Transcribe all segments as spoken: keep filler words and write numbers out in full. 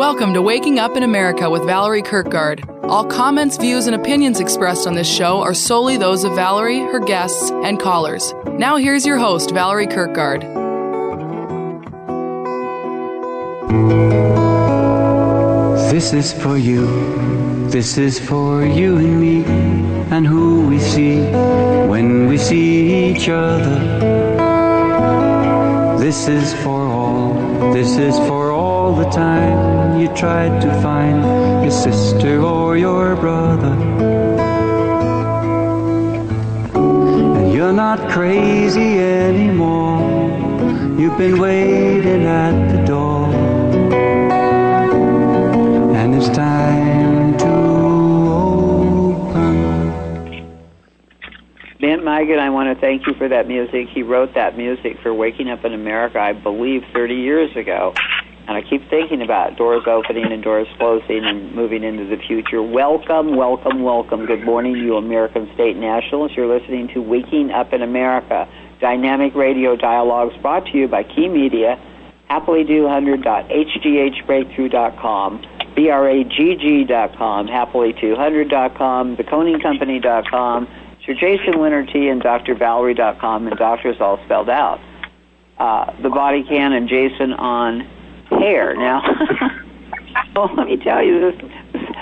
Welcome to Waking Up in America with Valerie Kirkgaard. All comments, views, and opinions expressed on this show are solely those of Valerie, her guests, and callers. Now here's your host, Valerie Kirkgaard. This is for you, this is for you and me, and who we see when we see each other. This is for all, this is for all the time you tried to find your sister or your brother. And you're not crazy anymore, you've been waiting at the door. It's time to open. Matt Meigan, I want to thank you for that music. He wrote that music for Waking Up in America, I believe, thirty years ago. And I keep thinking about doors opening and doors closing and moving into the future. Welcome, welcome, welcome. Good morning, you American state nationals. You're listening to Waking Up in America, dynamic radio dialogues brought to you by Key Media, happily two hundred dot h g h breakthrough dot com. B R A G G dot com, happily two hundred dot com, the coning company dot com, Sir Jason Winters and dr valerie dot com, and doctors all spelled out. Uh, the body can and Jason on hair. Now, well, let me tell you, this,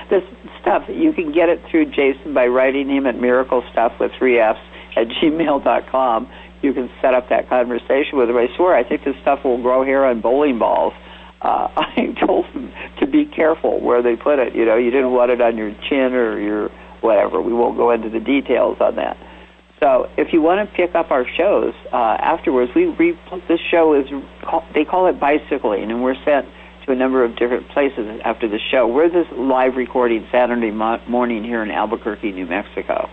this stuff, you can get it through Jason by writing him at miraclestuff with three Fs at gmail dot com. You can set up that conversation with him. I swear, I think this stuff will grow hair on bowling balls. Uh, I told them to be careful where they put it. You know, you didn't want it on your chin or your whatever. We won't go into the details on that. So if you want to pick up our shows uh, afterwards, we re- this show is, they call it Bicycling, and we're sent to a number of different places after the show. We're this live recording Saturday mo- morning here in Albuquerque, New Mexico.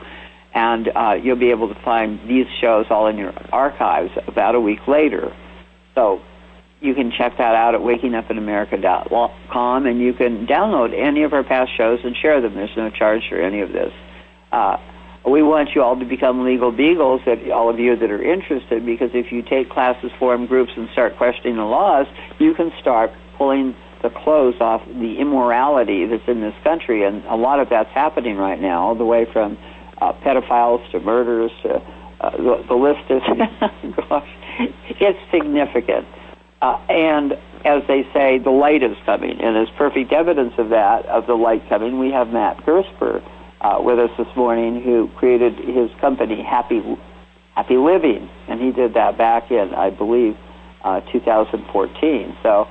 And uh, you'll be able to find these shows all in your archives about a week later. So you can check that out at waking up in america dot com, and you can download any of our past shows and share them. There's no charge for any of this. Uh, we want you all to become legal beagles, that all of you that are interested, because if you take classes, form groups, and start questioning the laws, you can start pulling the clothes off the immorality that's in this country, and a lot of that's happening right now, all the way from uh, pedophiles to murderers to uh, the, the list is, gosh, it's significant. Uh, and, as they say, the light is coming. And as perfect evidence of that, of the light coming, we have Matt Gersper uh, with us this morning, who created his company, Happy Happy Living. And he did that back in, I believe, uh, two thousand fourteen. So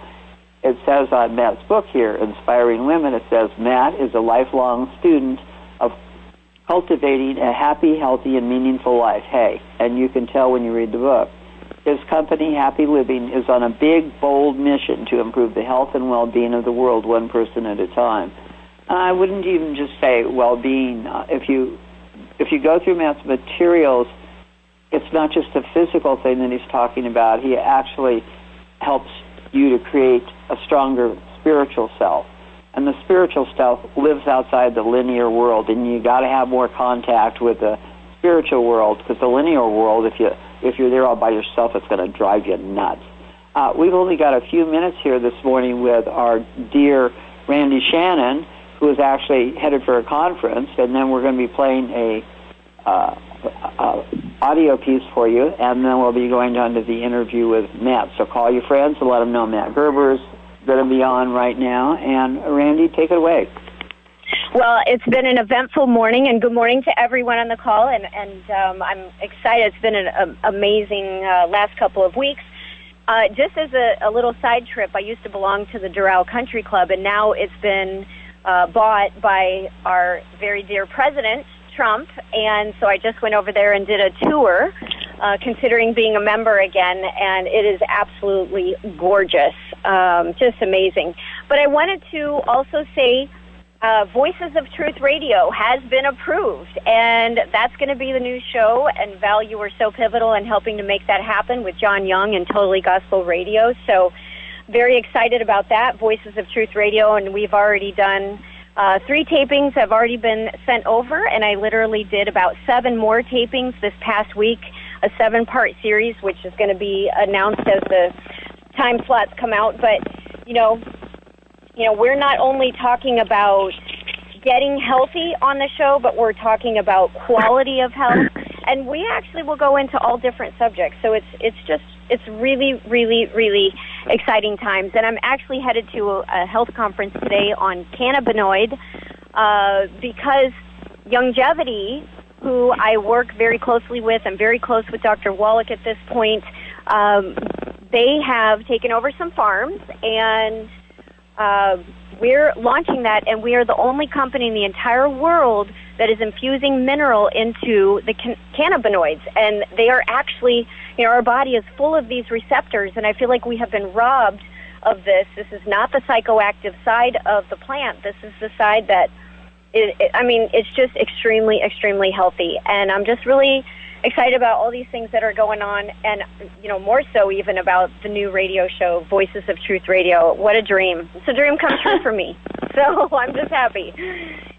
it says on Matt's book here, Inspiring Women, it says, Matt is a lifelong student of cultivating a happy, healthy, and meaningful life. Hey, and you can tell when you read the book. His company, Happy Living, is on a big, bold mission to improve the health and well-being of the world one person at a time. And I wouldn't even just say well-being. Uh, if you if you go through Matt's materials, it's not just the physical thing that he's talking about. He actually helps you to create a stronger spiritual self. And the spiritual self lives outside the linear world, and you got to have more contact with the spiritual world, because the linear world, if you... If you're there all by yourself, it's going to drive you nuts. Uh, we've only got a few minutes here this morning with our dear Randy Shannon, who is actually headed for a conference, and then we're going to be playing a uh, uh, audio piece for you, and then we'll be going on to the interview with Matt. So call your friends and let them know Matt Gerber's going to be on right now. And Randy, take it away. Well, it's been an eventful morning, and good morning to everyone on the call, and, and um, I'm excited. It's been an um, amazing uh, last couple of weeks. Uh, just as a, a little side trip, I used to belong to the Doral Country Club, and now it's been uh, bought by our very dear president, Trump, and so I just went over there and did a tour, uh, considering being a member again, and it is absolutely gorgeous, um, just amazing. But I wanted to also say, Uh, Voices of Truth Radio has been approved, and that's going to be the new show, and Val, you were so pivotal in helping to make that happen with John Young and Totally Gospel Radio, so very excited about that, Voices of Truth Radio, and we've already done uh, three tapings have already been sent over, and I literally did about seven more tapings this past week, a seven-part series, which is going to be announced as the time slots come out, but, you know, You know, we're not only talking about getting healthy on the show, but we're talking about quality of health. And we actually will go into all different subjects. So it's it's just, it's really, really, really exciting times. And I'm actually headed to a health conference today on cannabinoid uh, because Youngevity, who I work very closely with, I'm very close with Doctor Wallach at this point, um, they have taken over some farms, and uh, we're launching that, and we are the only company in the entire world that is infusing mineral into the can- cannabinoids, and they are actually, you know, our body is full of these receptors, and I feel like we have been robbed of this. This is not the psychoactive side of the plant. This is the side that, it, it, I mean, it's just extremely, extremely healthy, and I'm just really excited about all these things that are going on, and, you know, more so even about the new radio show, Voices of Truth Radio. What a dream. It's a dream come true for me. So I'm just happy.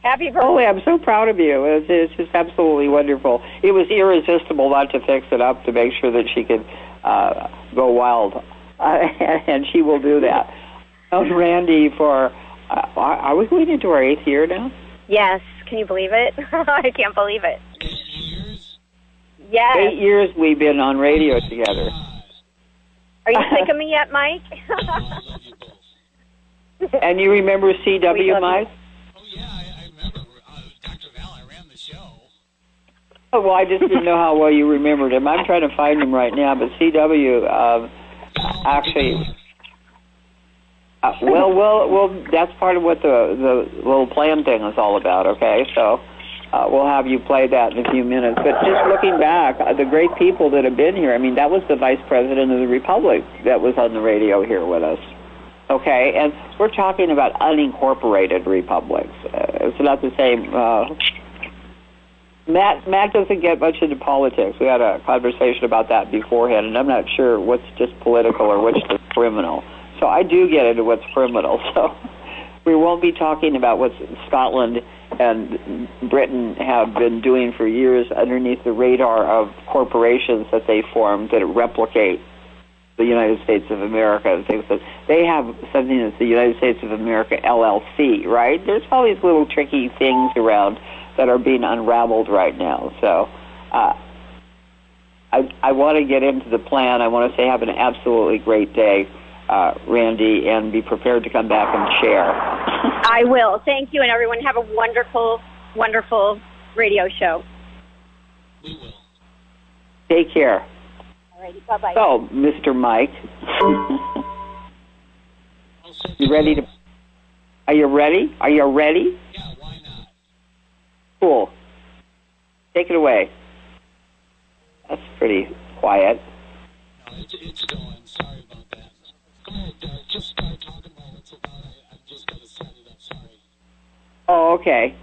Happy birthday. Oh, I'm so proud of you. It's, it's just absolutely wonderful. It was irresistible not to fix it up to make sure that she could uh, go wild, uh, and she will do that. How's Randy for, uh, are we going into our eighth year now? Yes. Can you believe it? I can't believe it. Yes. Eight years we've been on radio together. Are you sick of me yet, Mike? And you remember C W, Mike? Oh, yeah, I, I remember. Uh, Doctor Val, I ran the show. Oh, well, I just didn't know how well you remembered him. I'm trying to find him right now, but C W, uh, actually, uh, well, well, well, that's part of what the, the little plan thing is all about, okay? So... Uh, we'll have you play that in a few minutes. But just looking back, uh, the great people that have been here, I mean, that was the Vice President of the Republic that was on the radio here with us. Okay, and we're talking about unincorporated republics. Uh, it's not the same. Uh, Matt, Matt doesn't get much into politics. We had a conversation about that beforehand, and I'm not sure what's just political or what's just criminal. So I do get into what's criminal. So we won't be talking about what's Scotland and Britain have been doing for years underneath the radar of corporations that they form that replicate the United States of America and things like that. They have something that's the United States of America L L C, right? There's all these little tricky things around that are being unraveled right now. So uh, I, I want to get into the plan. I want to say have an absolutely great day, Uh, Randy, and be prepared to come back and share. I will. Thank you, and everyone have a wonderful, wonderful radio show. We will. Take care. All righty. Bye-bye. So, Mister Mike, you ready to... Are you ready? Are you ready? Yeah, why not? Cool. Take it away. That's pretty quiet. No, it's, it's going. Sorry about that. Just start talking about it's about. I just got to set it up. Sorry. Oh, okay.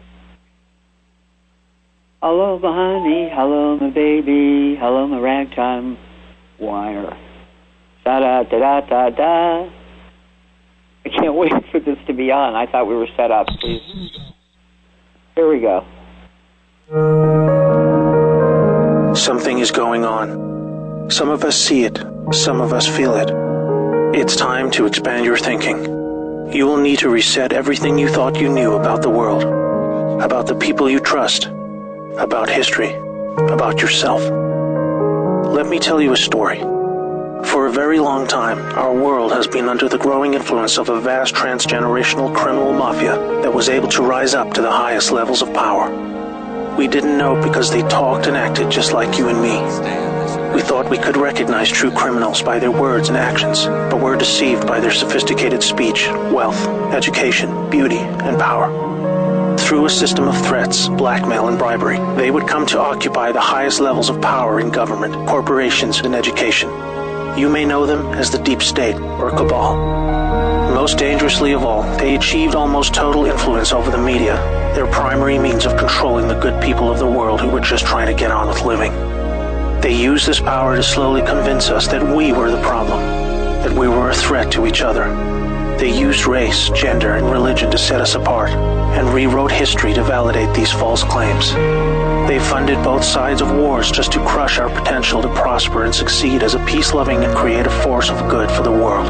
Hello, my honey. Hello, my baby. Hello, my ragtime wire. Da da da da da da. I can't wait for this to be on. I thought we were set up. Please. Here we go. Something is going on. Some of us see it. Some of us feel it. It's time to expand your thinking. You will need to reset everything you thought you knew about the world, about the people you trust, about history, about yourself. Let me tell you a story. For a very long time, our world has been under the growing influence of a vast transgenerational criminal mafia that was able to rise up to the highest levels of power. We didn't know because they talked and acted just like you and me. We thought we could recognize true criminals by their words and actions, but were deceived by their sophisticated speech, wealth, education, beauty, and power. Through a system of threats, blackmail, and bribery, they would come to occupy the highest levels of power in government, corporations, and education. You may know them as the Deep State or Cabal. Most dangerously of all, they achieved almost total influence over the media, their primary means of controlling the good people of the world who were just trying to get on with living. They used this power to slowly convince us that we were the problem, that we were a threat to each other. They used race, gender, and religion to set us apart, and rewrote history to validate these false claims. They funded both sides of wars just to crush our potential to prosper and succeed as a peace-loving and creative force of good for the world.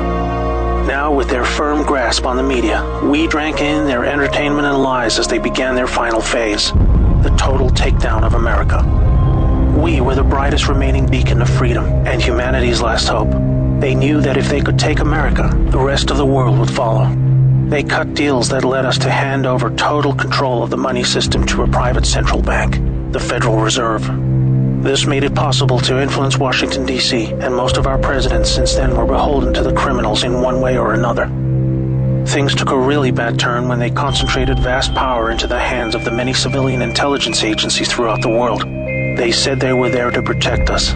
Now now with their firm grasp on the media, we drank in their entertainment and lies as they began their final phase, the total takedown of America. We were the brightest remaining beacon of freedom and humanity's last hope. They knew that if they could take America, the rest of the world would follow. They cut deals that led us to hand over total control of the money system to a private central bank, the Federal Reserve. This made it possible to influence Washington, D C, and most of our presidents since then were beholden to the criminals in one way or another. Things took a really bad turn when they concentrated vast power into the hands of the many civilian intelligence agencies throughout the world. They said they were there to protect us.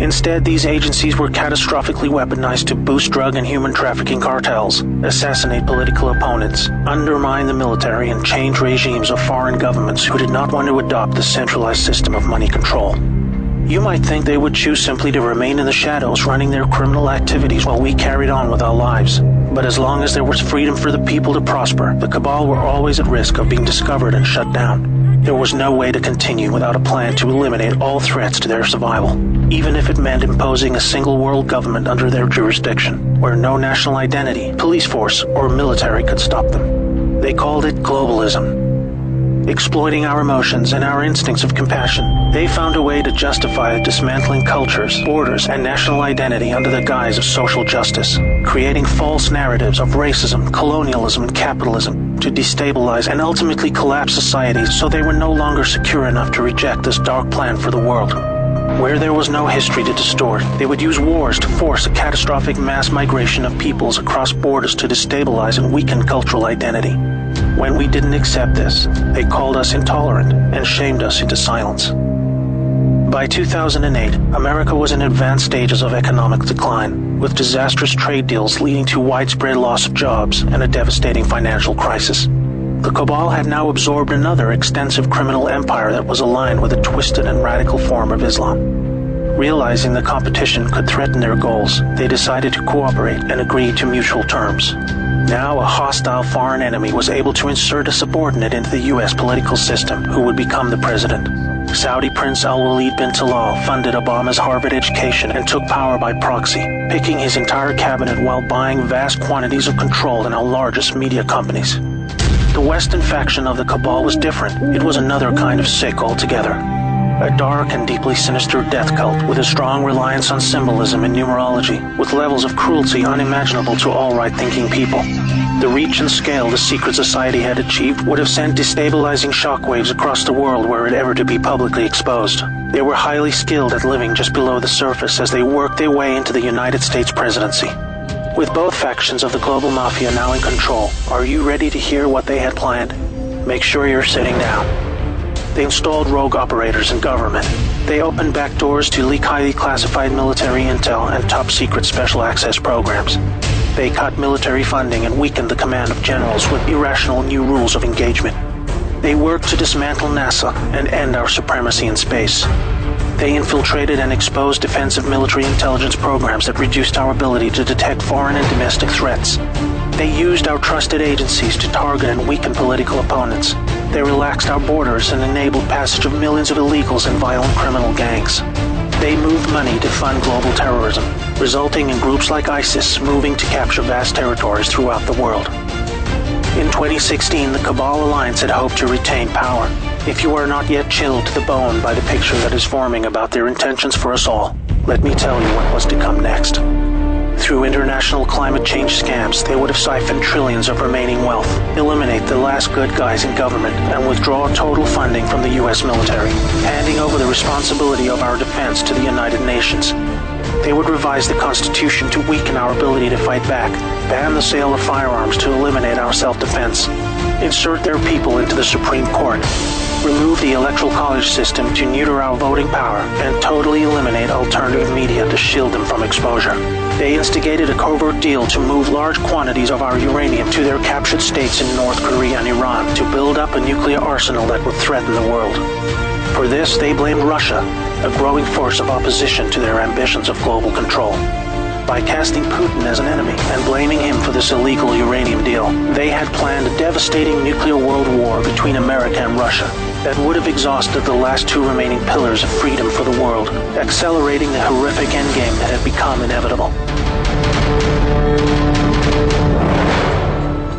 Instead, these agencies were catastrophically weaponized to boost drug and human trafficking cartels, assassinate political opponents, undermine the military, and change regimes of foreign governments who did not want to adopt the centralized system of money control. You might think they would choose simply to remain in the shadows running their criminal activities while we carried on with our lives. But as long as there was freedom for the people to prosper, the cabal were always at risk of being discovered and shut down. There was no way to continue without a plan to eliminate all threats to their survival, even if it meant imposing a single world government under their jurisdiction, where no national identity, police force, or military could stop them. They called it globalism. Exploiting our emotions and our instincts of compassion, they found a way to justify dismantling cultures, borders, and national identity under the guise of social justice, creating false narratives of racism, colonialism, and capitalism to destabilize and ultimately collapse societies so they were no longer secure enough to reject this dark plan for the world. Where there was no history to distort, they would use wars to force a catastrophic mass migration of peoples across borders to destabilize and weaken cultural identity. When we didn't accept this, they called us intolerant and shamed us into silence. By two thousand eight, America was in advanced stages of economic decline, with disastrous trade deals leading to widespread loss of jobs and a devastating financial crisis. The cabal had now absorbed another extensive criminal empire that was aligned with a twisted and radical form of Islam. Realizing the competition could threaten their goals, they decided to cooperate and agree to mutual terms. Now a hostile foreign enemy was able to insert a subordinate into the U S political system who would become the president. Saudi Prince Al-Walid bin Talal funded Obama's Harvard education and took power by proxy, picking his entire cabinet while buying vast quantities of control in our largest media companies. The Western faction of the cabal was different. It was another kind of sick altogether. A dark and deeply sinister death cult with a strong reliance on symbolism and numerology, with levels of cruelty unimaginable to all right-thinking people. The reach and scale the secret society had achieved would have sent destabilizing shockwaves across the world were it ever to be publicly exposed. They were highly skilled at living just below the surface as they worked their way into the United States presidency. With both factions of the global mafia now in control, are you ready to hear what they had planned? Make sure you're sitting down. They installed rogue operators in government. They opened back doors to leak highly classified military intel and top-secret special access programs. They cut military funding and weakened the command of generals with irrational new rules of engagement. They worked to dismantle NASA and end our supremacy in space. They infiltrated and exposed defensive military intelligence programs that reduced our ability to detect foreign and domestic threats. They used our trusted agencies to target and weaken political opponents. They relaxed our borders and enabled passage of millions of illegals and violent criminal gangs. They moved money to fund global terrorism, resulting in groups like ISIS moving to capture vast territories throughout the world. In twenty sixteen, the Cabal Alliance had hoped to retain power. If you are not yet chilled to the bone by the picture that is forming about their intentions for us all, let me tell you what was to come next. Through international climate change scams, they would have siphoned trillions of remaining wealth, eliminate the last good guys in government, and withdraw total funding from the U S military, handing over the responsibility of our defense to the United Nations. They would revise the Constitution to weaken our ability to fight back, ban the sale of firearms to eliminate our self-defense, insert their people into the Supreme Court, remove the electoral college system to neuter our voting power, and totally eliminate alternative media to shield them from exposure. They instigated a covert deal to move large quantities of our uranium to their captured states in North Korea and Iran to build up a nuclear arsenal that would threaten the world. For this, they blamed Russia, a growing force of opposition to their ambitions of global control. By casting Putin as an enemy and blaming him for this illegal uranium deal, they had planned a devastating nuclear world war between America and Russia that would have exhausted the last two remaining pillars of freedom for the world, accelerating the horrific endgame that had become inevitable.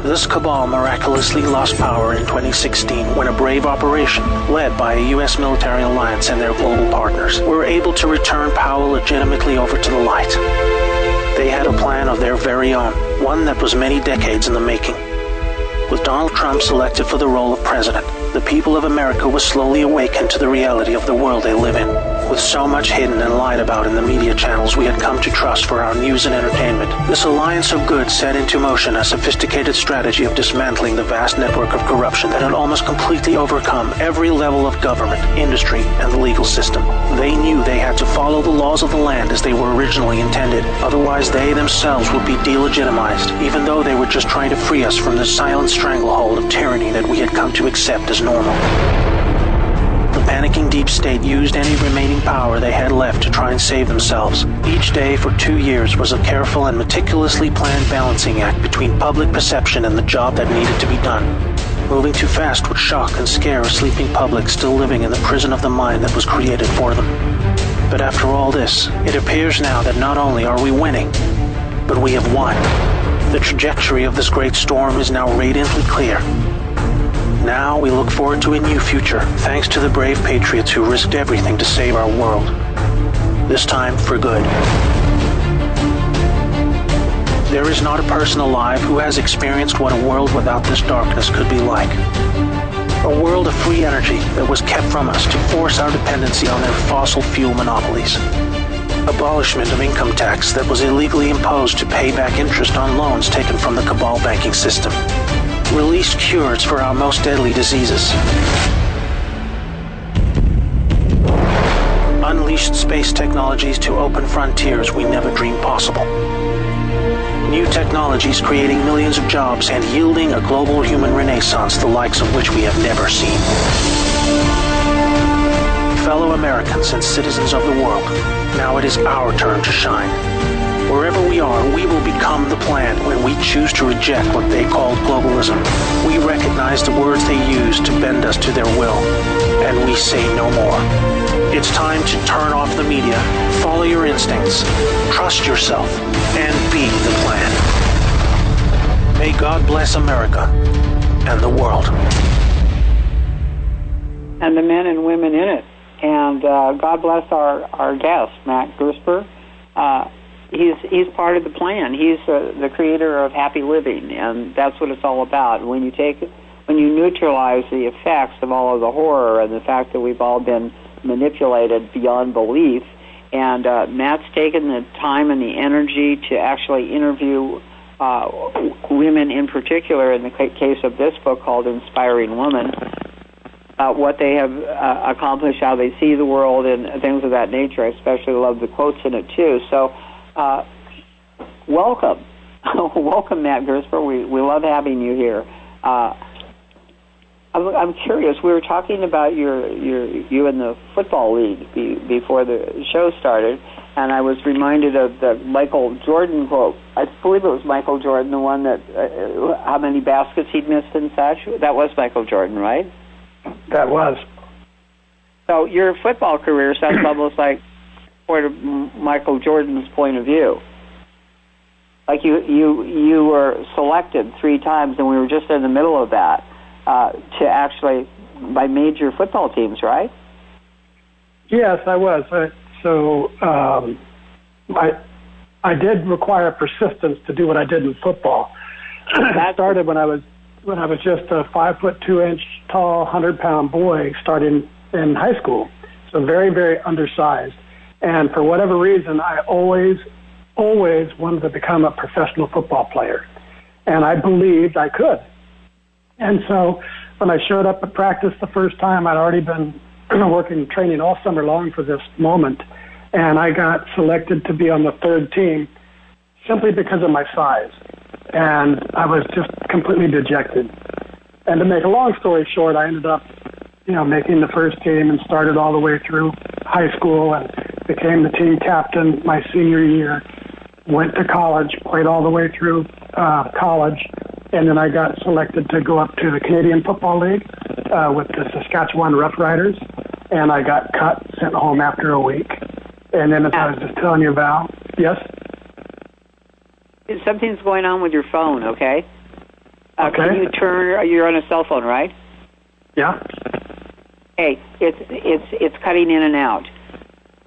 This cabal miraculously lost power in twenty sixteen when a brave operation, led by a U S military alliance and their global partners, were able to return power legitimately over to the light. They had a plan of their very own, one that was many decades in the making. With Donald Trump selected for the role of president, the people of America were slowly awakened to the reality of the world they live in. With so much hidden and lied about in the media channels we had come to trust for our news and entertainment, this alliance of good set into motion a sophisticated strategy of dismantling the vast network of corruption that had almost completely overcome every level of government, industry, and the legal system. They knew they had to follow the laws of the land as they were originally intended, otherwise they themselves would be delegitimized, even though they were just trying to free us from the silent stranglehold of tyranny that we had come to accept as normal. The panicking deep state used any remaining power they had left to try and save themselves. Each day for two years was a careful and meticulously planned balancing act between public perception and the job that needed to be done. Moving too fast would shock and scare a sleeping public still living in the prison of the mind that was created for them. But after all this, it appears now that not only are we winning, but we have won. The trajectory of this great storm is now radiantly clear. Now we look forward to a new future, thanks to the brave patriots who risked everything to save our world. This time for good. There is not a person alive who has experienced what a world without this darkness could be like. A world of free energy that was kept from us to force our dependency on their fossil fuel monopolies. Abolishment of income tax that was illegally imposed to pay back interest on loans taken from the cabal banking system. Released cures for our most deadly diseases. Unleashed space technologies to open frontiers we never dreamed possible. New technologies creating millions of jobs and yielding a global human renaissance the likes of which we have never seen. Fellow Americans and citizens of the world, now it is our turn to shine. Wherever we are, we will become the plan when we choose to reject what they called globalism. We recognize the words they use to bend us to their will, and we say no more. It's time to turn off the media, follow your instincts, trust yourself, and be the plan. May God bless America and the world. And the men and women in it. And uh, God bless our, our guest, Matt Gersper. Uh, He's he's part of the plan. He's uh, the creator of Happy Living, and that's what it's all about. When you take, when you neutralize the effects of all of the horror and the fact that we've all been manipulated beyond belief, and uh, Matt's taken the time and the energy to actually interview uh, women in particular, in the case of this book called Inspiring Woman, uh, what they have uh, accomplished, how they see the world, and things of that nature. I especially love the quotes in it, too. So... Uh, welcome. welcome, Matt Gersper. We, we love having you here. Uh, I'm, I'm curious. We were talking about your, your you in the football league be, before the show started, and I was reminded of the Michael Jordan quote. I believe it was Michael Jordan, the one that, uh, how many baskets he'd missed and such. That was Michael Jordan, right? That was. So your football career sounds almost like of Michael Jordan's point of view. Like you, you, you were selected three times, and we were just in the middle of that uh, to actually by major football teams, right? Yes, I was. I, so um, I, I did require persistence to do what I did in football. That started when I was when I was just a five foot two inch tall, hundred pound boy starting in high school. So very, very undersized. And for whatever reason, I always, always wanted to become a professional football player. And I believed I could. And so when I showed up at practice the first time, I'd already been working, training all summer long for this moment. And I got selected to be on the third team simply because of my size. And I was just completely dejected. And to make a long story short, I ended up, you know, making the first team and started all the way through high school and became the team captain my senior year, went to college, played all the way through uh, college, and then I got selected to go up to the Canadian Football League uh, with the Saskatchewan Rough Riders, and I got cut, sent home after a week. And then as I was just telling you, Val, yes? Something's going on with your phone, okay? Uh, okay. Can you turn? You're on a cell phone, right? Yeah. Hey, it's it's it's cutting in and out.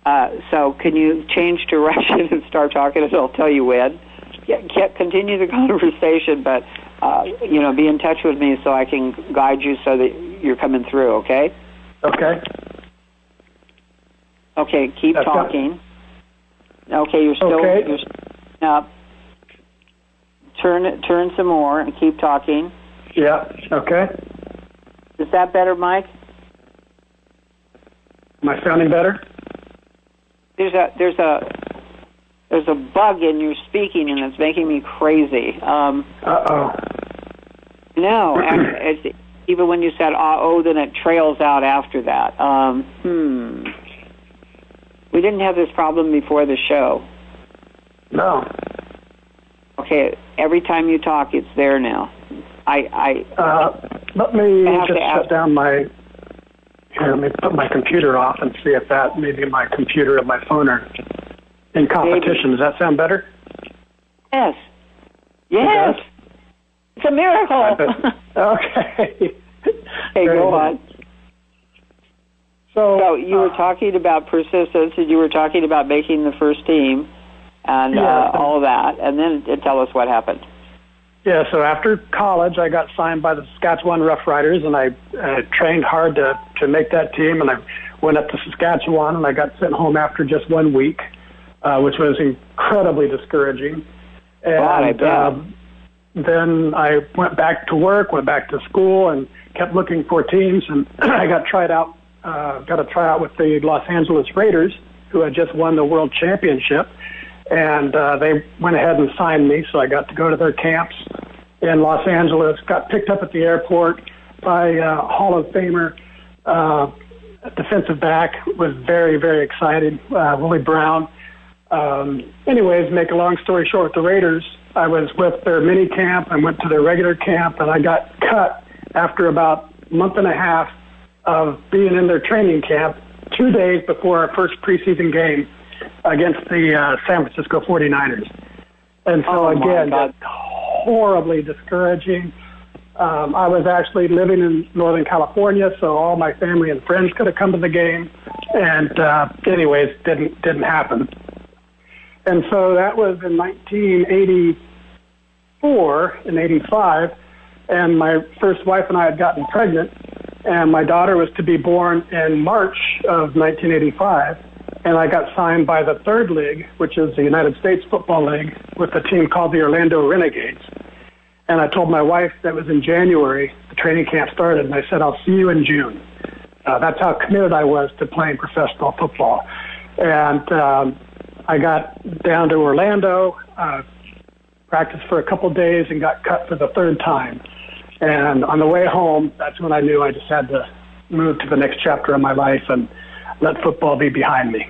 Uh, so can you change direction and start talking? I'll tell you when. Get, continue the conversation, but uh, you know, be in touch with me so I can guide you so that you're coming through. Okay. Okay. Okay. Keep That's talking. Not... Okay, you're still. Okay. You're st- up. Turn turn some more and keep talking. Yeah, okay. Is that better, Mike? Am I sounding better? There's a there's a there's a bug in your speaking, and it's making me crazy. Um, uh oh. No, it's, even when you said uh oh, then it trails out after that. Um, hmm. We didn't have this problem before the show. No. Okay, every time you talk, it's there now. I, I uh, let me I just shut down my. Here, let me put my computer off and see if that maybe my computer and my phone are in competition. Maybe. Does that sound better? Yes. Yes. It it's a miracle. Okay. Hey, go good. on. So, so you uh, were talking about persistence, and you were talking about making the first team. And yeah, uh, all that, and then uh, tell us what happened. Yeah, so after college, I got signed by the Saskatchewan Rough Riders, and I uh, trained hard to, to make that team, and I went up to Saskatchewan, and I got sent home after just one week, uh, which was incredibly discouraging. And God, I um, then I went back to work, went back to school, and kept looking for teams, and I got tried out, uh, got a tryout with the Los Angeles Raiders, who had just won the world championship. And uh, they went ahead and signed me, so I got to go to their camps in Los Angeles, got picked up at the airport by uh, Hall of Famer uh, defensive back, was very, very excited, uh, Willie Brown. Um, anyways, make a long story short, the Raiders, I was with their mini camp, I went to their regular camp, and I got cut after about a month and a half of being in their training camp, two days before our first preseason game against the uh, San Francisco forty-niners. And so, oh, again, that's horribly discouraging. Um, I was actually living in Northern California, so all my family and friends could have come to the game. And uh, anyways, didn't didn't happen. And so that was in nineteen eighty-four and eighty-five, and my first wife and I had gotten pregnant, and my daughter was to be born in March of nineteen eighty-five. And I got signed by the third league, which is the United States Football League, with a team called the Orlando Renegades. And I told my wife, that was in January, the training camp started, and I said, I'll see you in June. Uh, that's how committed I was to playing professional football. And um, I got down to Orlando, uh, practiced for a couple days, and got cut for the third time. And on the way home, that's when I knew I just had to move to the next chapter of my life and let football be behind me.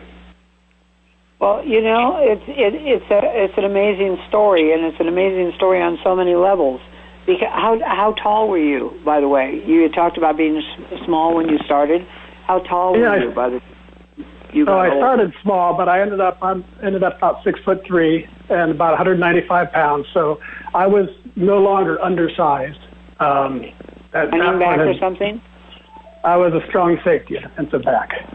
Well, you know, it's it, it's a, it's an amazing story, and it's an amazing story on so many levels. Because how how tall were you, by the way? You had talked about being small when you started. How tall yeah, were I, you, by the? You got oh, I old. started small, but I ended up I ended up about six foot three and about one hundred ninety-five pounds. So I was no longer undersized. Um, at Running back or something? I was a strong safety, defensive back.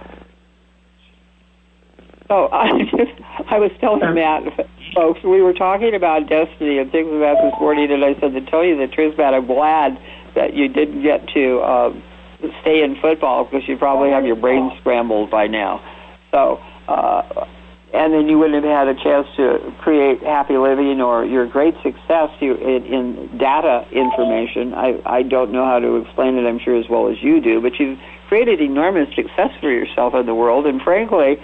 Oh, I, just, I was telling Matt, folks, we were talking about destiny and things about this morning, and I said, to tell you the truth, Matt, I'm glad that you didn't get to um, stay in football, because you probably have your brain scrambled by now. So, uh, and then you wouldn't have had a chance to create Happy Living or your great success you, in, in data information. I, I don't know how to explain it, I'm sure, as well as you do, but you've created enormous success for yourself in the world, and frankly,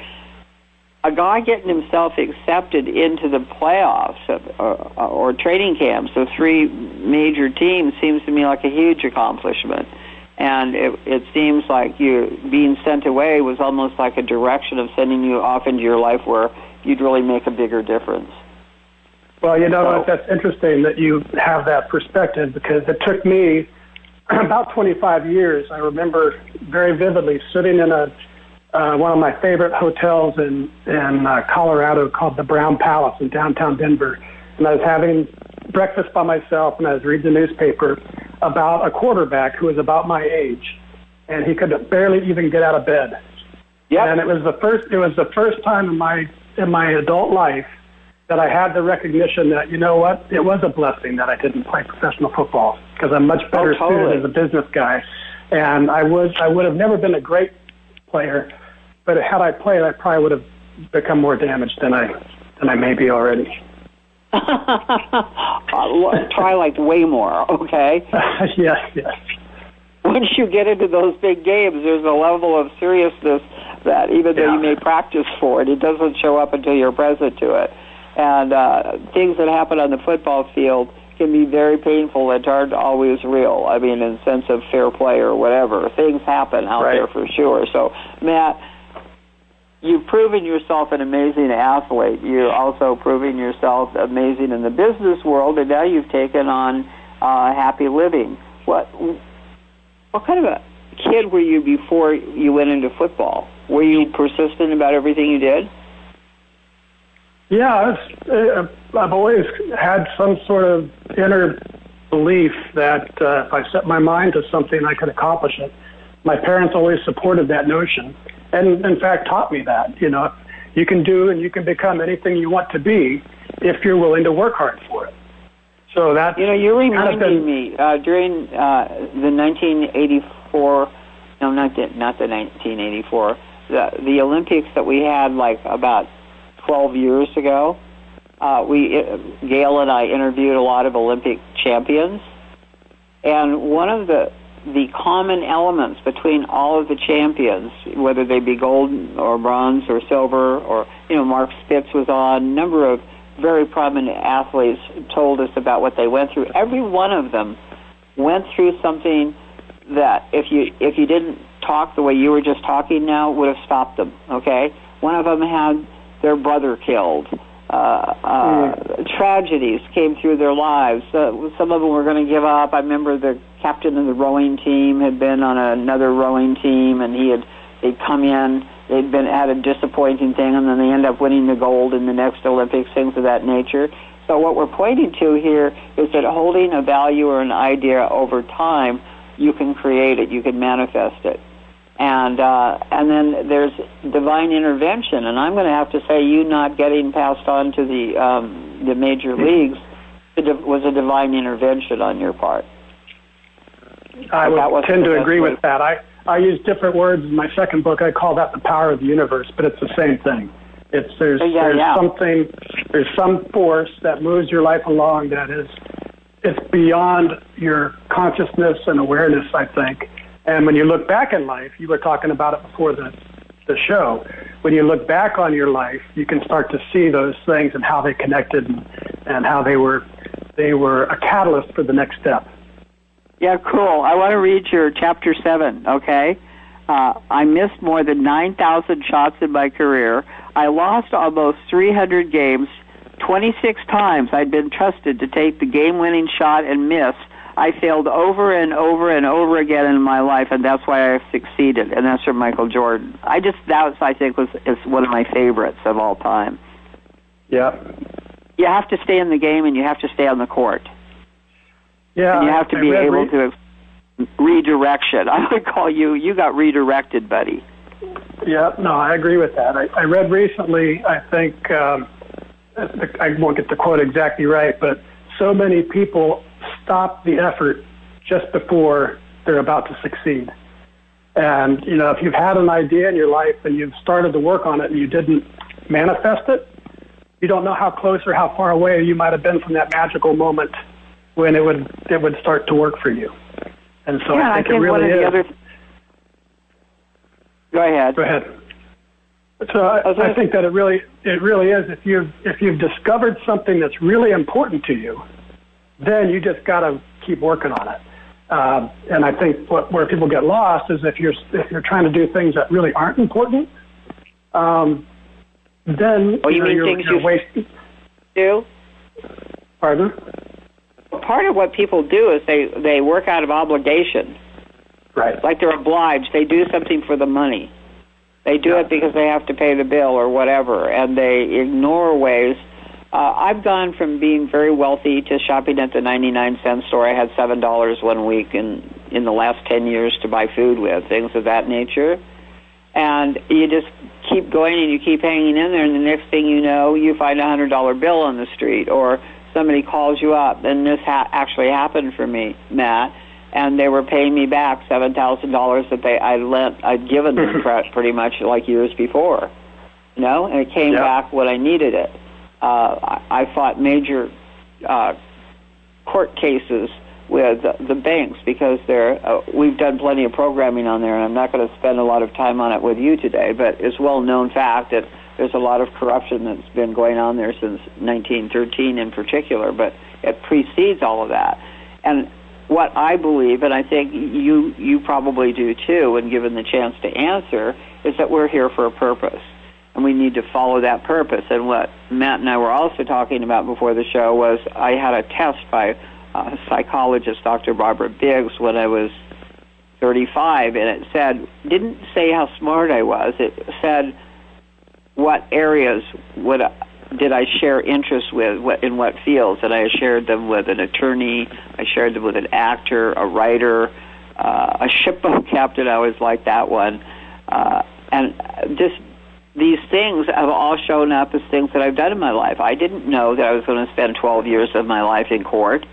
a guy getting himself accepted into the playoffs or, or training camps of three major teams seems to me like a huge accomplishment. And it, it seems like you being sent away was almost like a direction of sending you off into your life where you'd really make a bigger difference. Well, you know, so, what, that's interesting that you have that perspective, because it took me about twenty-five years. I remember very vividly sitting in a Uh, one of my favorite hotels in in uh, Colorado called the Brown Palace in downtown Denver, and I was having breakfast by myself and I was reading the newspaper about a quarterback who was about my age, and he could barely even get out of bed. Yeah. And it was the first it was the first time in my in my adult life that I had the recognition that, you know what, it was a blessing that I didn't play professional football, because I'm much better oh, totally. suited as a business guy. And I was I would have never been a great player, but had I played, I probably would have become more damaged than I than I may be already. Probably like way more, okay? Yes, yes. Once you get into those big games, there's a level of seriousness that even though yeah. you may practice for it, it doesn't show up until you're present to it. And uh, things that happen on the football field can be very painful and aren't always real. I mean, in the sense of fair play or whatever. Things happen out right. there for sure. So, Matt, you've proven yourself an amazing athlete. You're also proving yourself amazing in the business world, and now you've taken on uh, Happy Living. What, what kind of a kid were you before you went into football? Were you persistent about everything you did? Yeah, I've always had some sort of inner belief that uh, if I set my mind to something, I could accomplish it. My parents always supported that notion, and in fact taught me that, you know, you can do and you can become anything you want to be if you're willing to work hard for it. So that, you know, you reminded kind of me uh, during uh, the nineteen eighty-four, no, not the, not the nineteen eighty-four, the the Olympics that we had like about twelve years ago, uh, we Gail and I interviewed a lot of Olympic champions, and one of the the common elements between all of the champions, whether they be gold or bronze or silver, or, you know, Mark Spitz was on, a number of very prominent athletes told us about what they went through. Every one of them went through something that if you if you didn't talk the way you were just talking now, would have stopped them, okay? One of them had their brother killed. Uh, uh, mm. Tragedies came through their lives. Uh, some of them were going to give up. I remember the captain of the rowing team had been on another rowing team, and he had they'd come in. They'd been had a disappointing thing, and then they end up winning the gold in the next Olympics, things of that nature. So what we're pointing to here is that holding a value or an idea over time, you can create it, you can manifest it. And uh, and then there's divine intervention, and I'm going to have to say you not getting passed on to the um, the major leagues was a divine intervention on your part. I would tend to agree with that. I, I use different words in my second book. I call that the power of the universe, but it's the same thing. It's there's yeah, there's yeah. something there's some force that moves your life along that is it's beyond your consciousness and awareness, I think. And when you look back in life, you were talking about it before the, the show, when you look back on your life, you can start to see those things and how they connected and, and how they were they were a catalyst for the next step. Yeah, cool. I want to read your chapter seven, okay? Uh, I missed more than nine thousand shots in my career. I lost almost three hundred games. twenty-six times I'd been trusted to take the game-winning shot and miss. I failed over and over and over again in my life, and that's why I've succeeded, and that's from Michael Jordan. I just, that, I think, was is one of my favorites of all time. Yeah. You have to stay in the game, and you have to stay on the court. Yeah. And you have to I be read, able to re- redirection. I would call you, you got redirected, buddy. Yeah, no, I agree with that. I, I read recently, I think, um, I won't get the quote exactly right, but so many people stop the effort just before they're about to succeed. And, you know, if you've had an idea in your life and you've started to work on it and you didn't manifest it, you don't know how close or how far away you might have been from that magical moment when it would it would start to work for you. And so yeah, I think, I think it really is. The other... Go ahead. Go ahead. So I, I, I think that it really it really is. If you've if you've discovered something that's really important to you, then you just got to keep working on it. Uh, and I think what, where people get lost is if you're if you're trying to do things that really aren't important, um, then oh, you know, mean you're, things you're you wasting. Do? Pardon? Part of what people do is they, they work out of obligation. Right. Like they're obliged. They do something for the money. They do yeah. it because they have to pay the bill or whatever, and they ignore ways Uh, I've gone from being very wealthy to shopping at the ninety-nine cent store. I had seven dollars one week in, in the last ten years to buy food with, things of that nature. And you just keep going and you keep hanging in there, and the next thing you know, you find a one hundred dollar bill on the street, or somebody calls you up. And this ha- actually happened for me, Matt, and they were paying me back seven thousand dollars that they I lent, I'd given them pretty much like years before, you know, and it came yeah. back when I needed it. Uh, I fought major uh, court cases with the banks because they're, uh, we've done plenty of programming on there, and I'm not going to spend a lot of time on it with you today, but it's well-known fact that there's a lot of corruption that's been going on there since nineteen thirteen in particular, but it precedes all of that. And what I believe, and I think you, you probably do too, when given the chance to answer, is that we're here for a purpose. And we need to follow that purpose. And what Matt and I were also talking about before the show was I had a test by a psychologist, Doctor Barbara Biggs, when I was thirty-five, and it said, didn't say how smart I was. It said what areas would I, did I share interest with, what, in what fields. And I shared them with an attorney. I shared them with an actor, a writer, uh, a shipboat captain. I always liked that one. Uh, and just... These things have all shown up as things that I've done in my life. I didn't know that I was going to spend twelve years of my life in court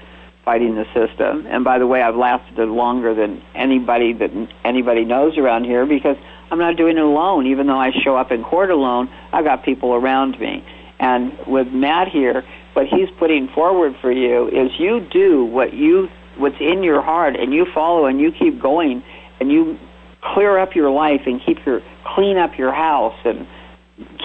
fighting the system. And by the way, I've lasted longer than anybody that anybody knows around here because I'm not doing it alone. Even though I show up in court alone, I've got people around me. And with Matt here, what he's putting forward for you is you do what you what's in your heart, and you follow, and you keep going, and you clear up your life and keep your clean up your house and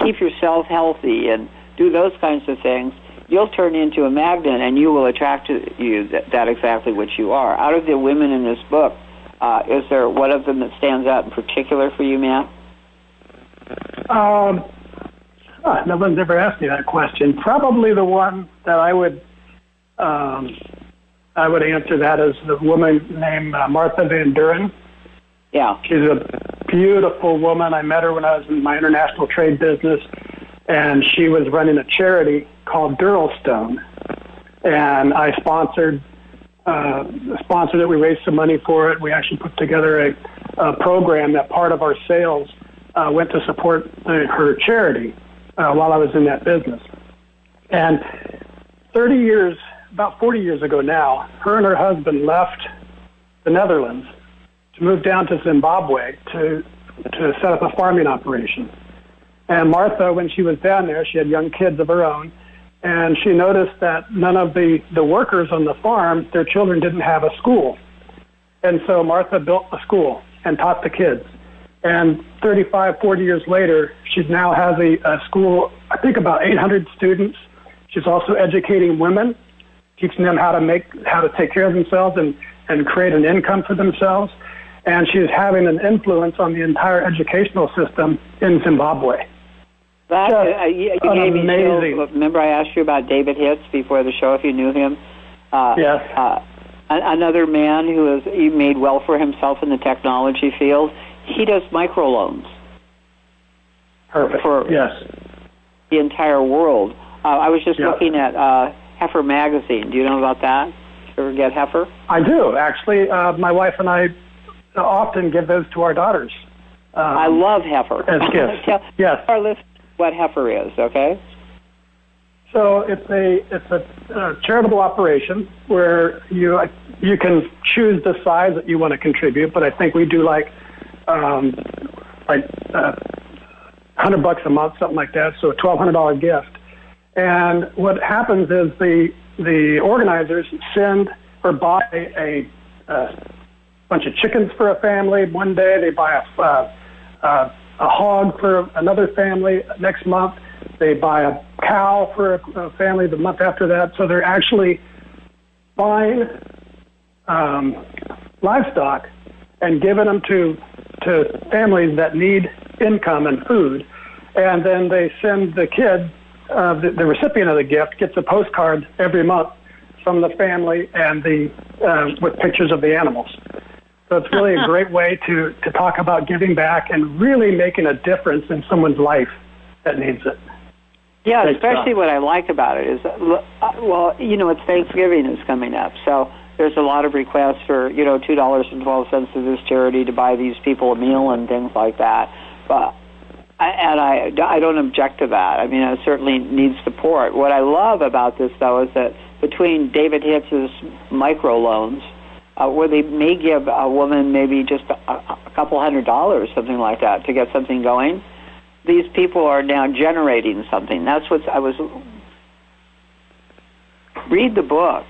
keep yourself healthy and do those kinds of things. You'll turn into a magnet, and you will attract to you that, that exactly what you are. Out of the women in this book, uh, is there one of them that stands out in particular for you, Matt? Um, oh, no one's ever asked me that question. Probably the one that I would um, I would answer that is the woman named uh, Martha Van Duren. Yeah. She's a beautiful woman. I met her when I was in my international trade business, and she was running a charity called Doral Stone, and I sponsored uh, sponsored it. We raised some money for it. We actually put together a, a program that part of our sales uh, went to support the, her charity uh, while I was in that business. And thirty years, about forty years ago now, her and her husband left the Netherlands to move down to Zimbabwe to to set up a farming operation. And Martha, when she was down there, she had young kids of her own, and she noticed that none of the, the workers on the farm, their children didn't have a school. And so Martha built a school and taught the kids. And thirty-five, forty years later, she now has a, a school, I think about eight hundred students. She's also educating women, teaching them how to make, how to take care of themselves and, and create an income for themselves. And she's having an influence on the entire educational system in Zimbabwe. That uh, you, you gave me amazing. Remember, I asked you about David Hitz before the show, if you knew him. Uh, yes. Uh, another man who has he made well for himself in the technology field. He does microloans. Perfect. For yes. The entire world. Uh, I was just yep. looking at uh, Heifer magazine. Do you know about that? Did you ever get Heifer? I do, actually. Uh, my wife and I often give those to our daughters. Um, I love Heifer. As gifts. Tell yes. our list what Heifer is, okay? So it's a it's a, a charitable operation where you you can choose the size that you want to contribute, but I think we do like um, like uh, one hundred bucks a month, something like that. So a twelve hundred dollars gift. And what happens is the the organizers send or buy a. a bunch of chickens for a family. One day they buy a, uh, uh, a hog for another family. Next month they buy a cow for a, a family the month after that. So they're actually buying um, livestock and giving them to, to families that need income and food. And then they send the kid, uh, the, the recipient of the gift gets a postcard every month from the family and the uh, with pictures of the animals. So it's really a great way to, to talk about giving back and really making a difference in someone's life that needs it. Yeah, Thanks, especially Doc. What I like about it is, well, you know, it's Thanksgiving is coming up, so there's a lot of requests for, you know, two dollars and twelve cents to this charity to buy these people a meal and things like that. But, and I, I don't object to that. I mean, I certainly need support. What I love about this, though, is that between David Hicks's microloans, uh, where they may give a woman maybe just a, a couple hundred dollars, something like that, to get something going, these people are now generating something. That's what I was... Read the book.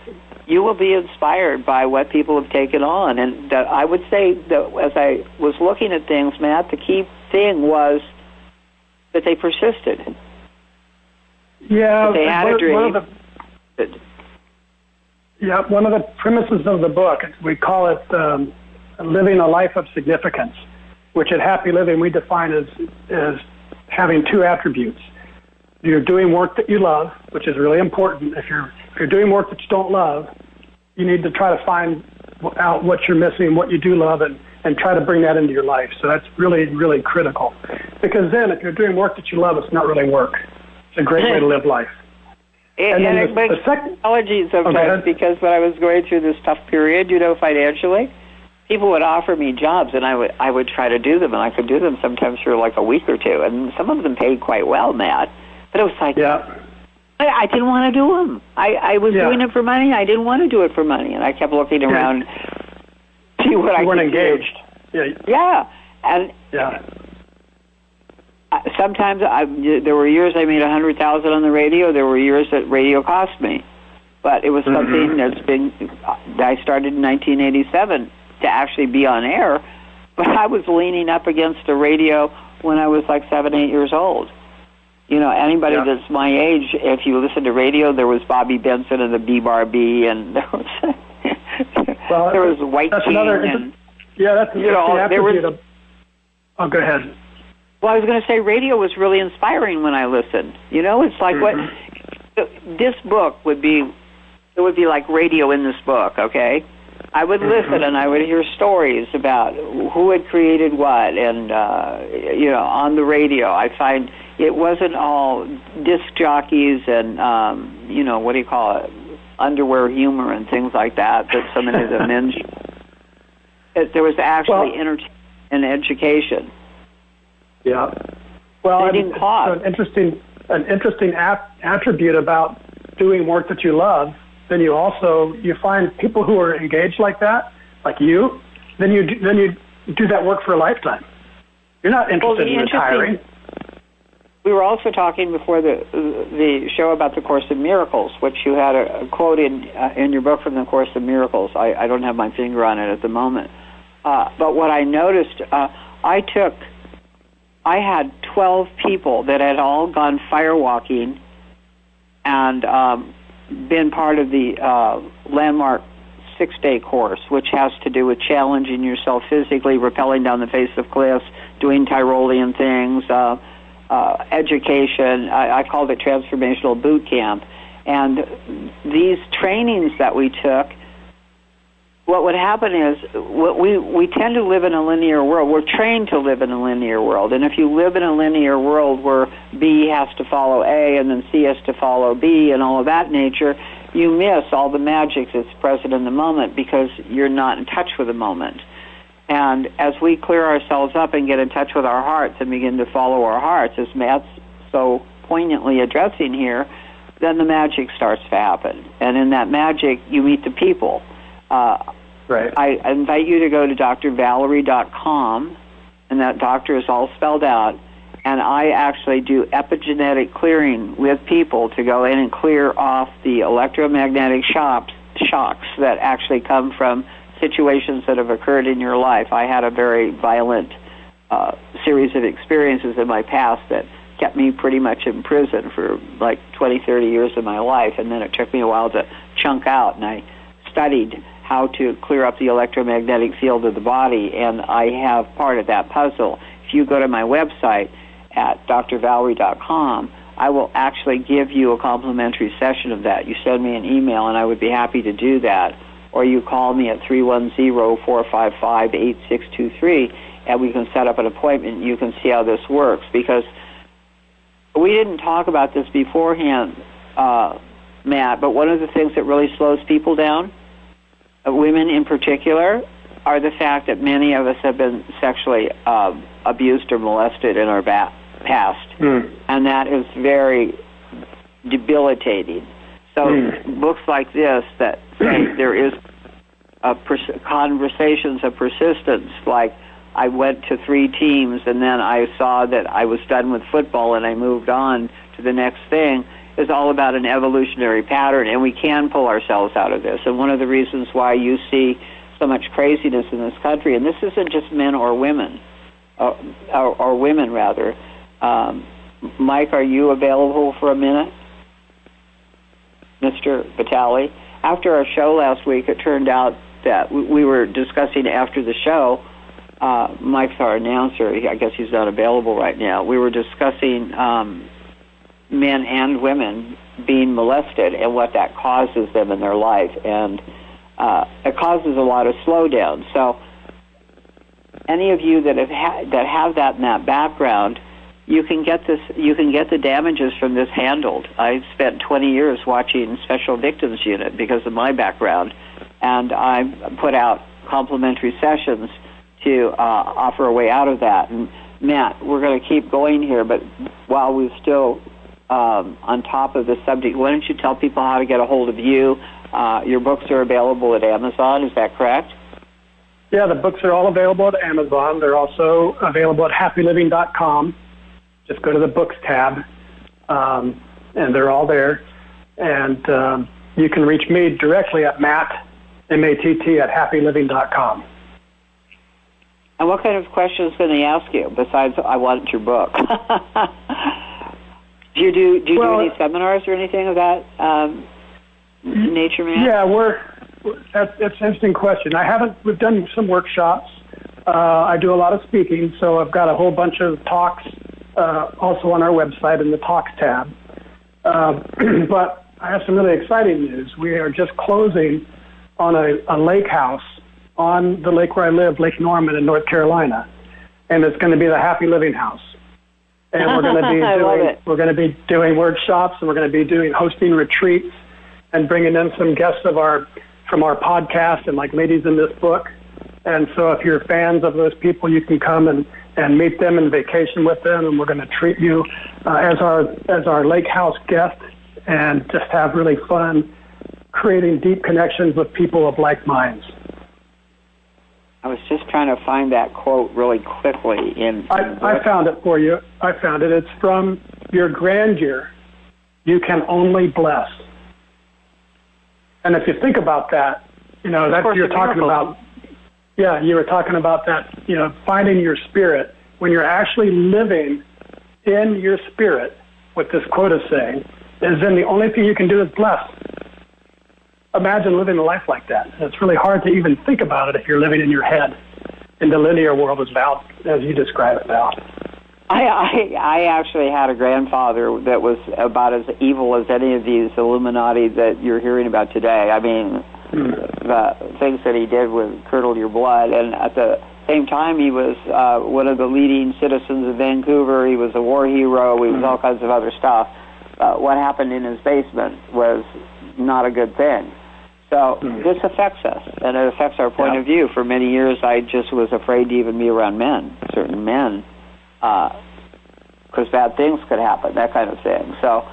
You will be inspired by what people have taken on. And that I would say that as I was looking at things, Matt, the key thing was that they persisted. Yeah. That they had a dream. One of the, yeah, one of the premises of the book, we call it um, living a life of significance, which at Happy Living we define as, as having two attributes. You're doing work that you love, which is really important. If you're if you're doing work that you don't love, you need to try to find out what you're missing, what you do love, and, and try to bring that into your life. So that's really, really critical. Because then if you're doing work that you love, it's not really work. It's a great way to live life. And, and, and the, it makes second, apologies sometimes, okay, because when I was going through this tough period, you know, financially, people would offer me jobs, and I would I would try to do them, and I could do them sometimes for like a week or two, and some of them paid quite well, Matt. But it was like, yeah. I, I didn't want to do them. I, I was yeah. doing it for money. I didn't want to do it for money, and I kept looking around to see what you I weren't could engaged. Do. Yeah. Yeah, and yeah. Sometimes I, there were years I made a hundred thousand on the radio. There were years that radio cost me, but it was something mm-hmm. that's been. I started in nineteen eighty-seven. To actually be on air, but I was leaning up against the radio when I was like seven, eight years old. You know, anybody yeah. that's my age, if you listen to radio, there was Bobby Benson and the B-Bar-B, and there was, well, there was White that's King. Another, and, yeah, that's you know, there was, to, oh, go ahead. Well, I was going to say radio was really inspiring when I listened. You know, it's like mm-hmm. what this book would be. It would be like radio in this book, okay? I would listen, and I would hear stories about who had created what, and, uh, you know, on the radio. I find it wasn't all disc jockeys and, um, you know, what do you call it, underwear humor and things like that that so many of them mentioned. There was actually well, entertainment and education. Yeah. Well, it's an interesting, an interesting at- attribute about doing work that you love. Then you also you find people who are engaged like that, like you. Then you do, then you do that work for a lifetime. You're not interested well, in retiring. We were also talking before the the show about the Course of Miracles, which you had a, a quote in uh, in your book from the Course of Miracles. I, I don't have my finger on it at the moment, uh, but what I noticed, uh, I took, I had twelve people that had all gone firewalking, and. Um, been part of the uh, landmark six-day course, which has to do with challenging yourself physically, rappelling down the face of cliffs, doing Tyrolean things, uh, uh, education. I, I called it transformational boot camp. And these trainings that we took, what would happen is what we, we tend to live in a linear world. We're trained to live in a linear world. And if you live in a linear world where B has to follow A and then C has to follow B and all of that nature, you miss all the magic that's present in the moment because you're not in touch with the moment. And as we clear ourselves up and get in touch with our hearts and begin to follow our hearts, as Matt's so poignantly addressing here, then the magic starts to happen. And in that magic, you meet the people. Uh, right. I invite you to go to D R valerie dot com, and that doctor is all spelled out, and I actually do epigenetic clearing with people to go in and clear off the electromagnetic shocks, shocks that actually come from situations that have occurred in your life. I had a very violent uh, series of experiences in my past that kept me pretty much in prison for like twenty, thirty years of my life, and then it took me a while to chunk out, and I studied how to clear up the electromagnetic field of the body, and I have part of that puzzle. If you go to my website at D R valerie dot com, I will actually give you a complimentary session of that. You send me an email, and I would be happy to do that, or you call me at three one zero, four five five, eight six two three, and we can set up an appointment. You can see how this works, because we didn't talk about this beforehand, uh, Matt, but one of the things that really slows people down, uh, women in particular, are the fact that many of us have been sexually uh, abused or molested in our ba- past. Mm. And that is very debilitating. So mm. books like this that say there is a pers- conversations of persistence, like I went to three teams and then I saw that I was done with football and I moved on to the next thing, is all about an evolutionary pattern, and we can pull ourselves out of this. And one of the reasons why you see so much craziness in this country, and this isn't just men or women, or, or, or women rather. Um, Mike, are you available for a minute? Mister Vitale? After our show last week, it turned out that we were discussing after the show, Uh, Mike's our announcer. I guess he's not available right now. We were discussing um, men and women being molested and what that causes them in their life. And uh, it causes a lot of slowdown. So any of you that have, ha- that, have that in that background, you can get this. You can get the damages from this handled. I spent twenty years watching Special Victims Unit because of my background. And I put out complimentary sessions to uh, offer a way out of that. And Matt, we're going to keep going here, but while we're still um, on top of the subject, why don't you tell people how to get a hold of you? Uh, your books are available at Amazon, is that correct? Yeah, the books are all available at Amazon. They're also available at happy living dot com. Just go to the books tab, um, and they're all there. And um, you can reach me directly at Matt, M A T T, at happy living dot com. And what kind of questions can they ask you besides, I want your book? do you do do you well, do any seminars or anything of that um, nature, man? Yeah, we're that's, that's an interesting question. I haven't. We've done some workshops. Uh, I do a lot of speaking, so I've got a whole bunch of talks uh, also on our website in the talks tab. Uh, but I have some really exciting news. We are just closing on a, a lake house on the lake where I live, Lake Norman in North Carolina, and it's going to be the Happy Living House. And we're going to be doing we're going to be doing workshops, and we're going to be doing hosting retreats, and bringing in some guests of our from our podcast and like ladies in this book. And so, if you're fans of those people, you can come and, and meet them and vacation with them. And we're going to treat you uh, as our as our lake house guest, and just have really fun creating deep connections with people of like minds. I was just trying to find that quote really quickly. In, in I, I found it for you. I found it. It's from Your Grandeur, You Can Only Bless. And if you think about that, you know, that's what you're talking about. Yeah, you were talking about that, you know, finding your spirit. When you're actually living in your spirit, what this quote is saying, is then the only thing you can do is bless. Imagine living a life like that. It's really hard to even think about it if you're living in your head in the linear world as Val, as you describe it, Val. I, I I actually had a grandfather that was about as evil as any of these Illuminati that you're hearing about today. I mean, mm. the things that he did would curdle your blood. And at the same time, he was uh, one of the leading citizens of Vancouver. He was a war hero. He was mm. all kinds of other stuff. Uh, what happened in his basement was not a good thing. So this affects us, and it affects our point yeah. of view. For many years, I just was afraid to even be around men, certain men, because uh, bad things could happen, that kind of thing. So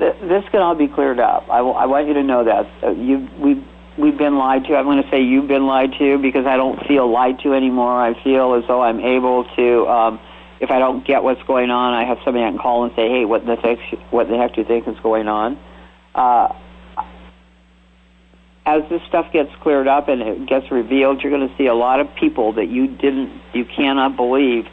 th- this can all be cleared up. I, w- I want you to know that. Uh, you, we, we've been lied to. I'm going to say you've been lied to because I don't feel lied to anymore. I feel as though I'm able to, um, if I don't get what's going on, I have somebody I can call and say, hey, what the, th- what the heck do you think is going on? Uh, As this stuff gets cleared up and it gets revealed, you're going to see a lot of people that you didn't, you cannot believe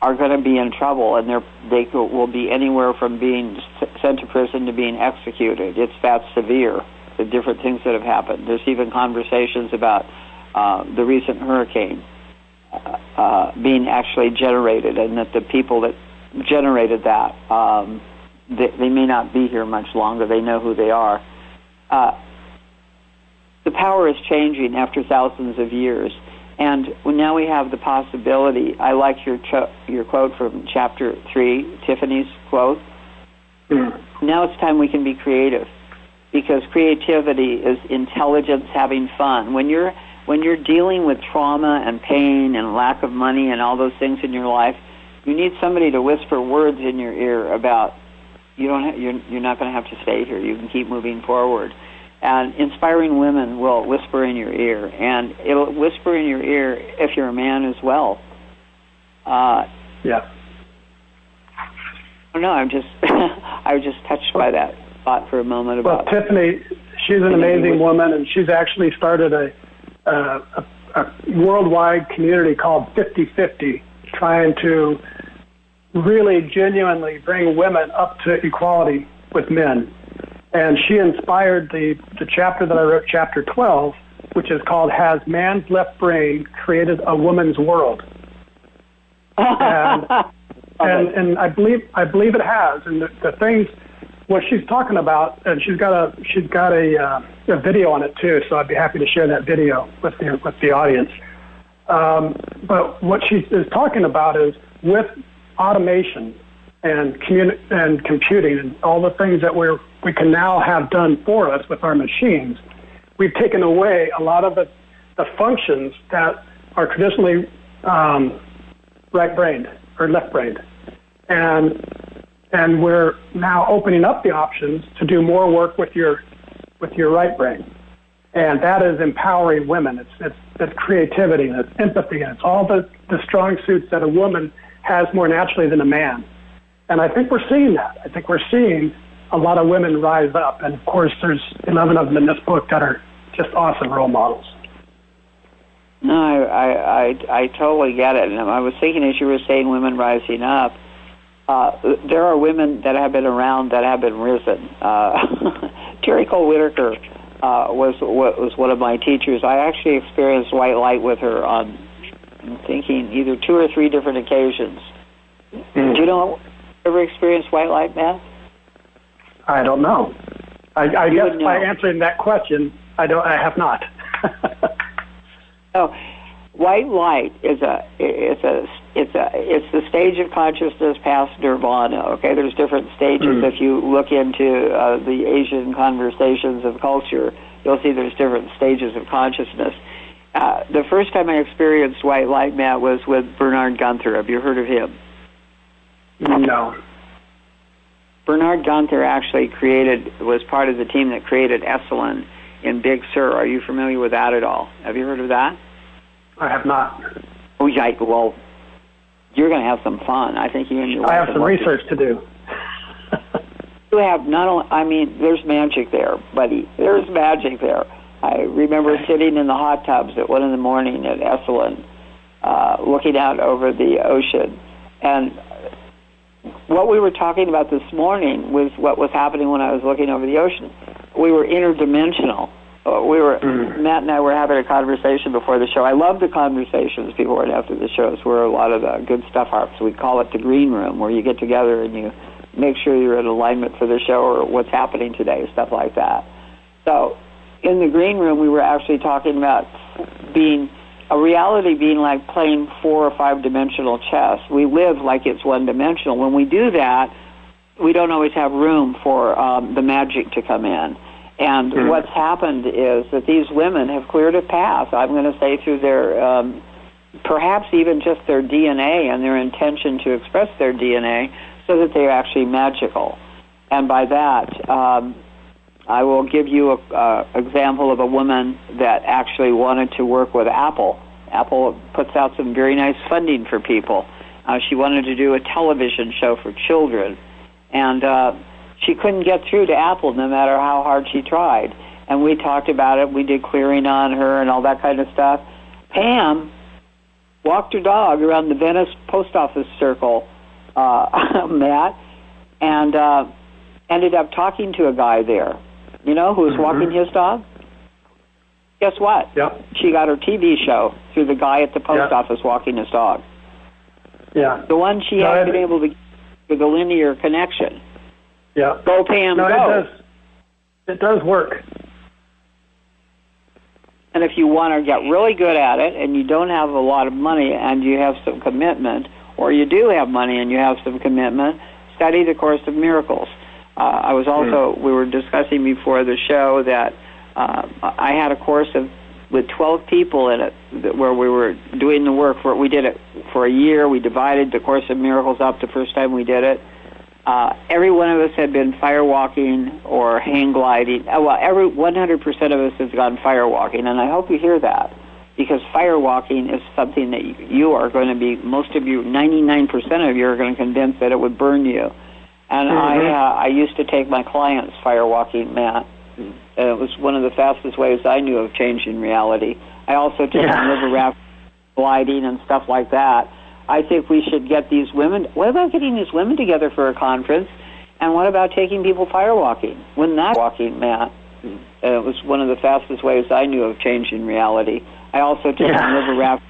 are going to be in trouble, and they're, they will be anywhere from being sent to prison to being executed. It's that severe, the different things that have happened. There's even conversations about uh, the recent hurricane uh, being actually generated, and that the people that generated that, um, they, they may not be here much longer. They know who they are. Uh, The power is changing after thousands of years, And now we have the possibility. I like your cho- your quote from Chapter three, Tiffany's quote. Mm-hmm. Now it's time we can be creative, because creativity is intelligence having fun. When you're when you're dealing with trauma and pain and lack of money and all those things in your life, you need somebody to whisper words in your ear about you don't ha- you're, you're not going to have to stay here. You can keep moving forward. And inspiring women will whisper in your ear, and it'll whisper in your ear if you're a man as well. Uh, yeah. No, I'm just I was just touched by that thought for a moment. About well, Tiffany, she's an amazing woman, and she's actually started a, a, a worldwide community called fifty fifty, trying to really genuinely bring women up to equality with men. And she inspired the, the chapter that I wrote, Chapter twelve, which is called Has Man's Left Brain Created a Woman's World? And, and, and I believe I believe it has. And the, the things, what she's talking about, and she's got a she's got a, uh, a video on it too, so I'd be happy to share that video with the, with the audience. Um, but what she is talking about is with automation and communi- and computing and all the things that we're we can now have done for us with our machines, we've taken away a lot of the, the functions that are traditionally um, right-brained or left-brained. And and we're now opening up the options to do more work with your with your right brain. And that is empowering women. It's, it's, it's creativity, and it's empathy, and it's all the, the strong suits that a woman has more naturally than a man. And I think we're seeing that. I think we're seeing a lot of women rise up, and of course there's eleven of them in this book that are just awesome role models. No, I I, I, I totally get it. And I was thinking as you were saying women rising up, uh, there are women that have been around that have been risen. Uh, Terry Cole Whitaker uh, was was one of my teachers. I actually experienced white light with her on, I'm thinking, either two or three different occasions. Mm. Do you know ever experience white light, Matt? I don't know. I, I guess know. By answering that question, I don't. I have not. Oh, white light is a it's a it's a it's the stage of consciousness past nirvana. Okay, there's different stages. Mm. If you look into uh, the Asian conversations of culture, you'll see there's different stages of consciousness. Uh, the first time I experienced white light, Matt, was with Bernard Gunther. Have you heard of him? No. Bernard Gunther actually created, was part of the team that created Esalen in Big Sur. Are you familiar with that at all? Have you heard of that? I have not. Oh, yeah. Well, you're going to have some fun. I think you and your wife. I have some research to do. You have not only, I mean, there's magic there, buddy. There's magic there. I remember sitting in the hot tubs at one in the morning at Esalen, uh, looking out over the ocean, and what we were talking about this morning was what was happening when I was looking over the ocean. We were interdimensional. We were mm-hmm. Matt and I were having a conversation before the show. I love the conversations before and after the shows, where a lot of the good stuff happens. So we call it the green room, where you get together and you make sure you're in alignment for the show or what's happening today, stuff like that. So in the green room, we were actually talking about being a reality being like playing four or five dimensional chess. We live like it's one dimensional. When we do that, we don't always have room for um, the magic to come in. And mm-hmm. what's happened is that these women have cleared a path, I'm going to say, through their, um, perhaps even just their D N A and their intention to express their D N A, so that they're actually magical. And by that, um, I will give you an uh, example of a woman that actually wanted to work with Apple. Apple puts out some very nice funding for people. Uh, she wanted to do a television show for children, and uh, she couldn't get through to Apple no matter how hard she tried. And we talked about it. We did clearing on her and all that kind of stuff. Pam walked her dog around the Venice post office circle, uh, Matt, and uh, ended up talking to a guy there. You know, who was mm-hmm. walking his dog? Guess what? Yep. She got her T V show through the guy at the post yep. office walking his dog. Yeah. The one she no, hadn't been able to get with a linear connection. Yeah. Go, Pam, no, go. It does, it does work. And if you want to get really good at it and you don't have a lot of money and you have some commitment, or you do have money and you have some commitment, study the Course of Miracles. Uh, I was also, mm. we were discussing before the show that uh, I had a course of with twelve people in it where we were doing the work. For, we did it for a year. We divided the Course of Miracles up the first time we did it. Uh, every one of us had been firewalking or hang gliding. Well, every one hundred percent of us has gone firewalking, and I hope you hear that, because firewalking is something that you are going to be, most of you, ninety-nine percent of you are going to convince that it would burn you. And mm-hmm. I, uh, I used to take my clients firewalking, Matt. And it was one of the fastest ways I knew of changing reality. I also took yeah. river raft gliding and stuff like that. I think we should get these women. What about getting these women together for a conference? And what about taking people firewalking? Wouldn't that walking, Matt? And it was one of the fastest ways I knew of changing reality. I also took yeah. river raft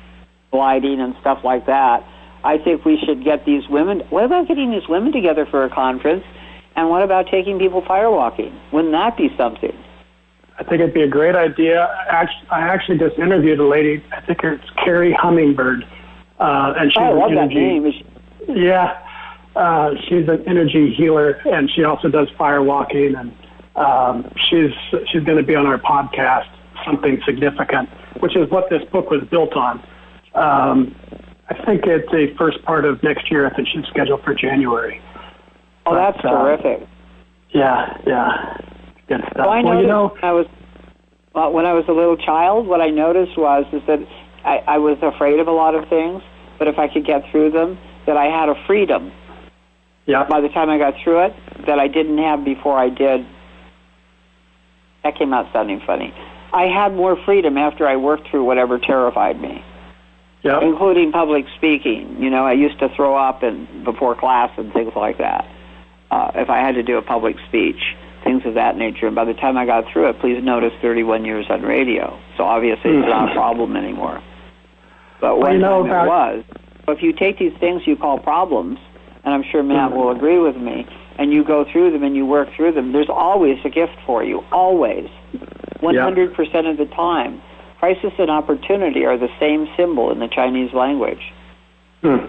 gliding and stuff like that. I think we should get these women. What about getting these women together for a conference? And what about taking people firewalking? Wouldn't that be something? I think it'd be a great idea. I actually just interviewed a lady. I think it's Carrie Hummingbird. Uh, and she's oh, I love that name. Yeah. Uh, she's an energy healer, and she also does firewalking. And um, she's she's going to be on our podcast, Something Significant, which is what this book was built on. Um, I think it's the first part of next year. I think she's scheduled for January. Oh, that's but, uh, terrific. Yeah, yeah. Good stuff. Well, I well, you know, I was, well, when I was a little child, what I noticed was is that I, I was afraid of a lot of things, but if I could get through them, that I had a freedom. Yeah. By the time I got through it, that I didn't have before I did. That came out sounding funny. I had more freedom after I worked through whatever terrified me. Yep. Including public speaking. You know, I used to throw up and before class and things like that. Uh, if I had to do a public speech, things of that nature. And by the time I got through it, please notice thirty-one years on radio. So obviously mm-hmm. it's not a problem anymore. But one I know time about... it was. So if you take these things you call problems, and I'm sure Matt mm-hmm. will agree with me, and you go through them and you work through them, there's always a gift for you. Always. one hundred percent yep. of the time. Crisis and opportunity are the same symbol in the Chinese language. Hmm.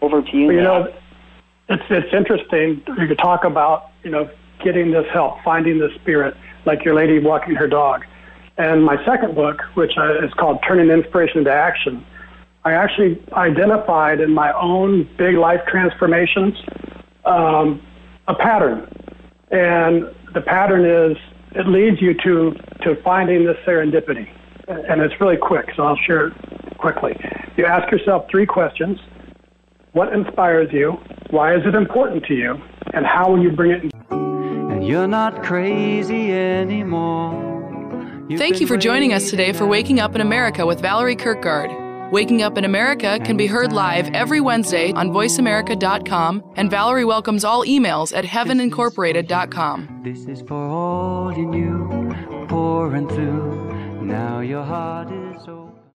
Over to you, well, you know, it's it's interesting. You could talk about, you know, getting this help, finding the spirit, like your lady walking her dog. And my second book, which is called Turning Inspiration into Action, I actually identified in my own big life transformations um, a pattern. And the pattern is it leads you to, to finding this serendipity. And it's really quick, so I'll share it quickly. You ask yourself three questions. What inspires you? Why is it important to you? And how will you bring it in? And you're not crazy anymore. You've Thank you for joining us today for Waking Up in America with Valerie Kirkgaard. Waking Up in America can be heard live every Wednesday on voice america dot com, and Valerie welcomes all emails at heaven incorporated dot com. This is for all you knew, pouring through. Now your heart is over.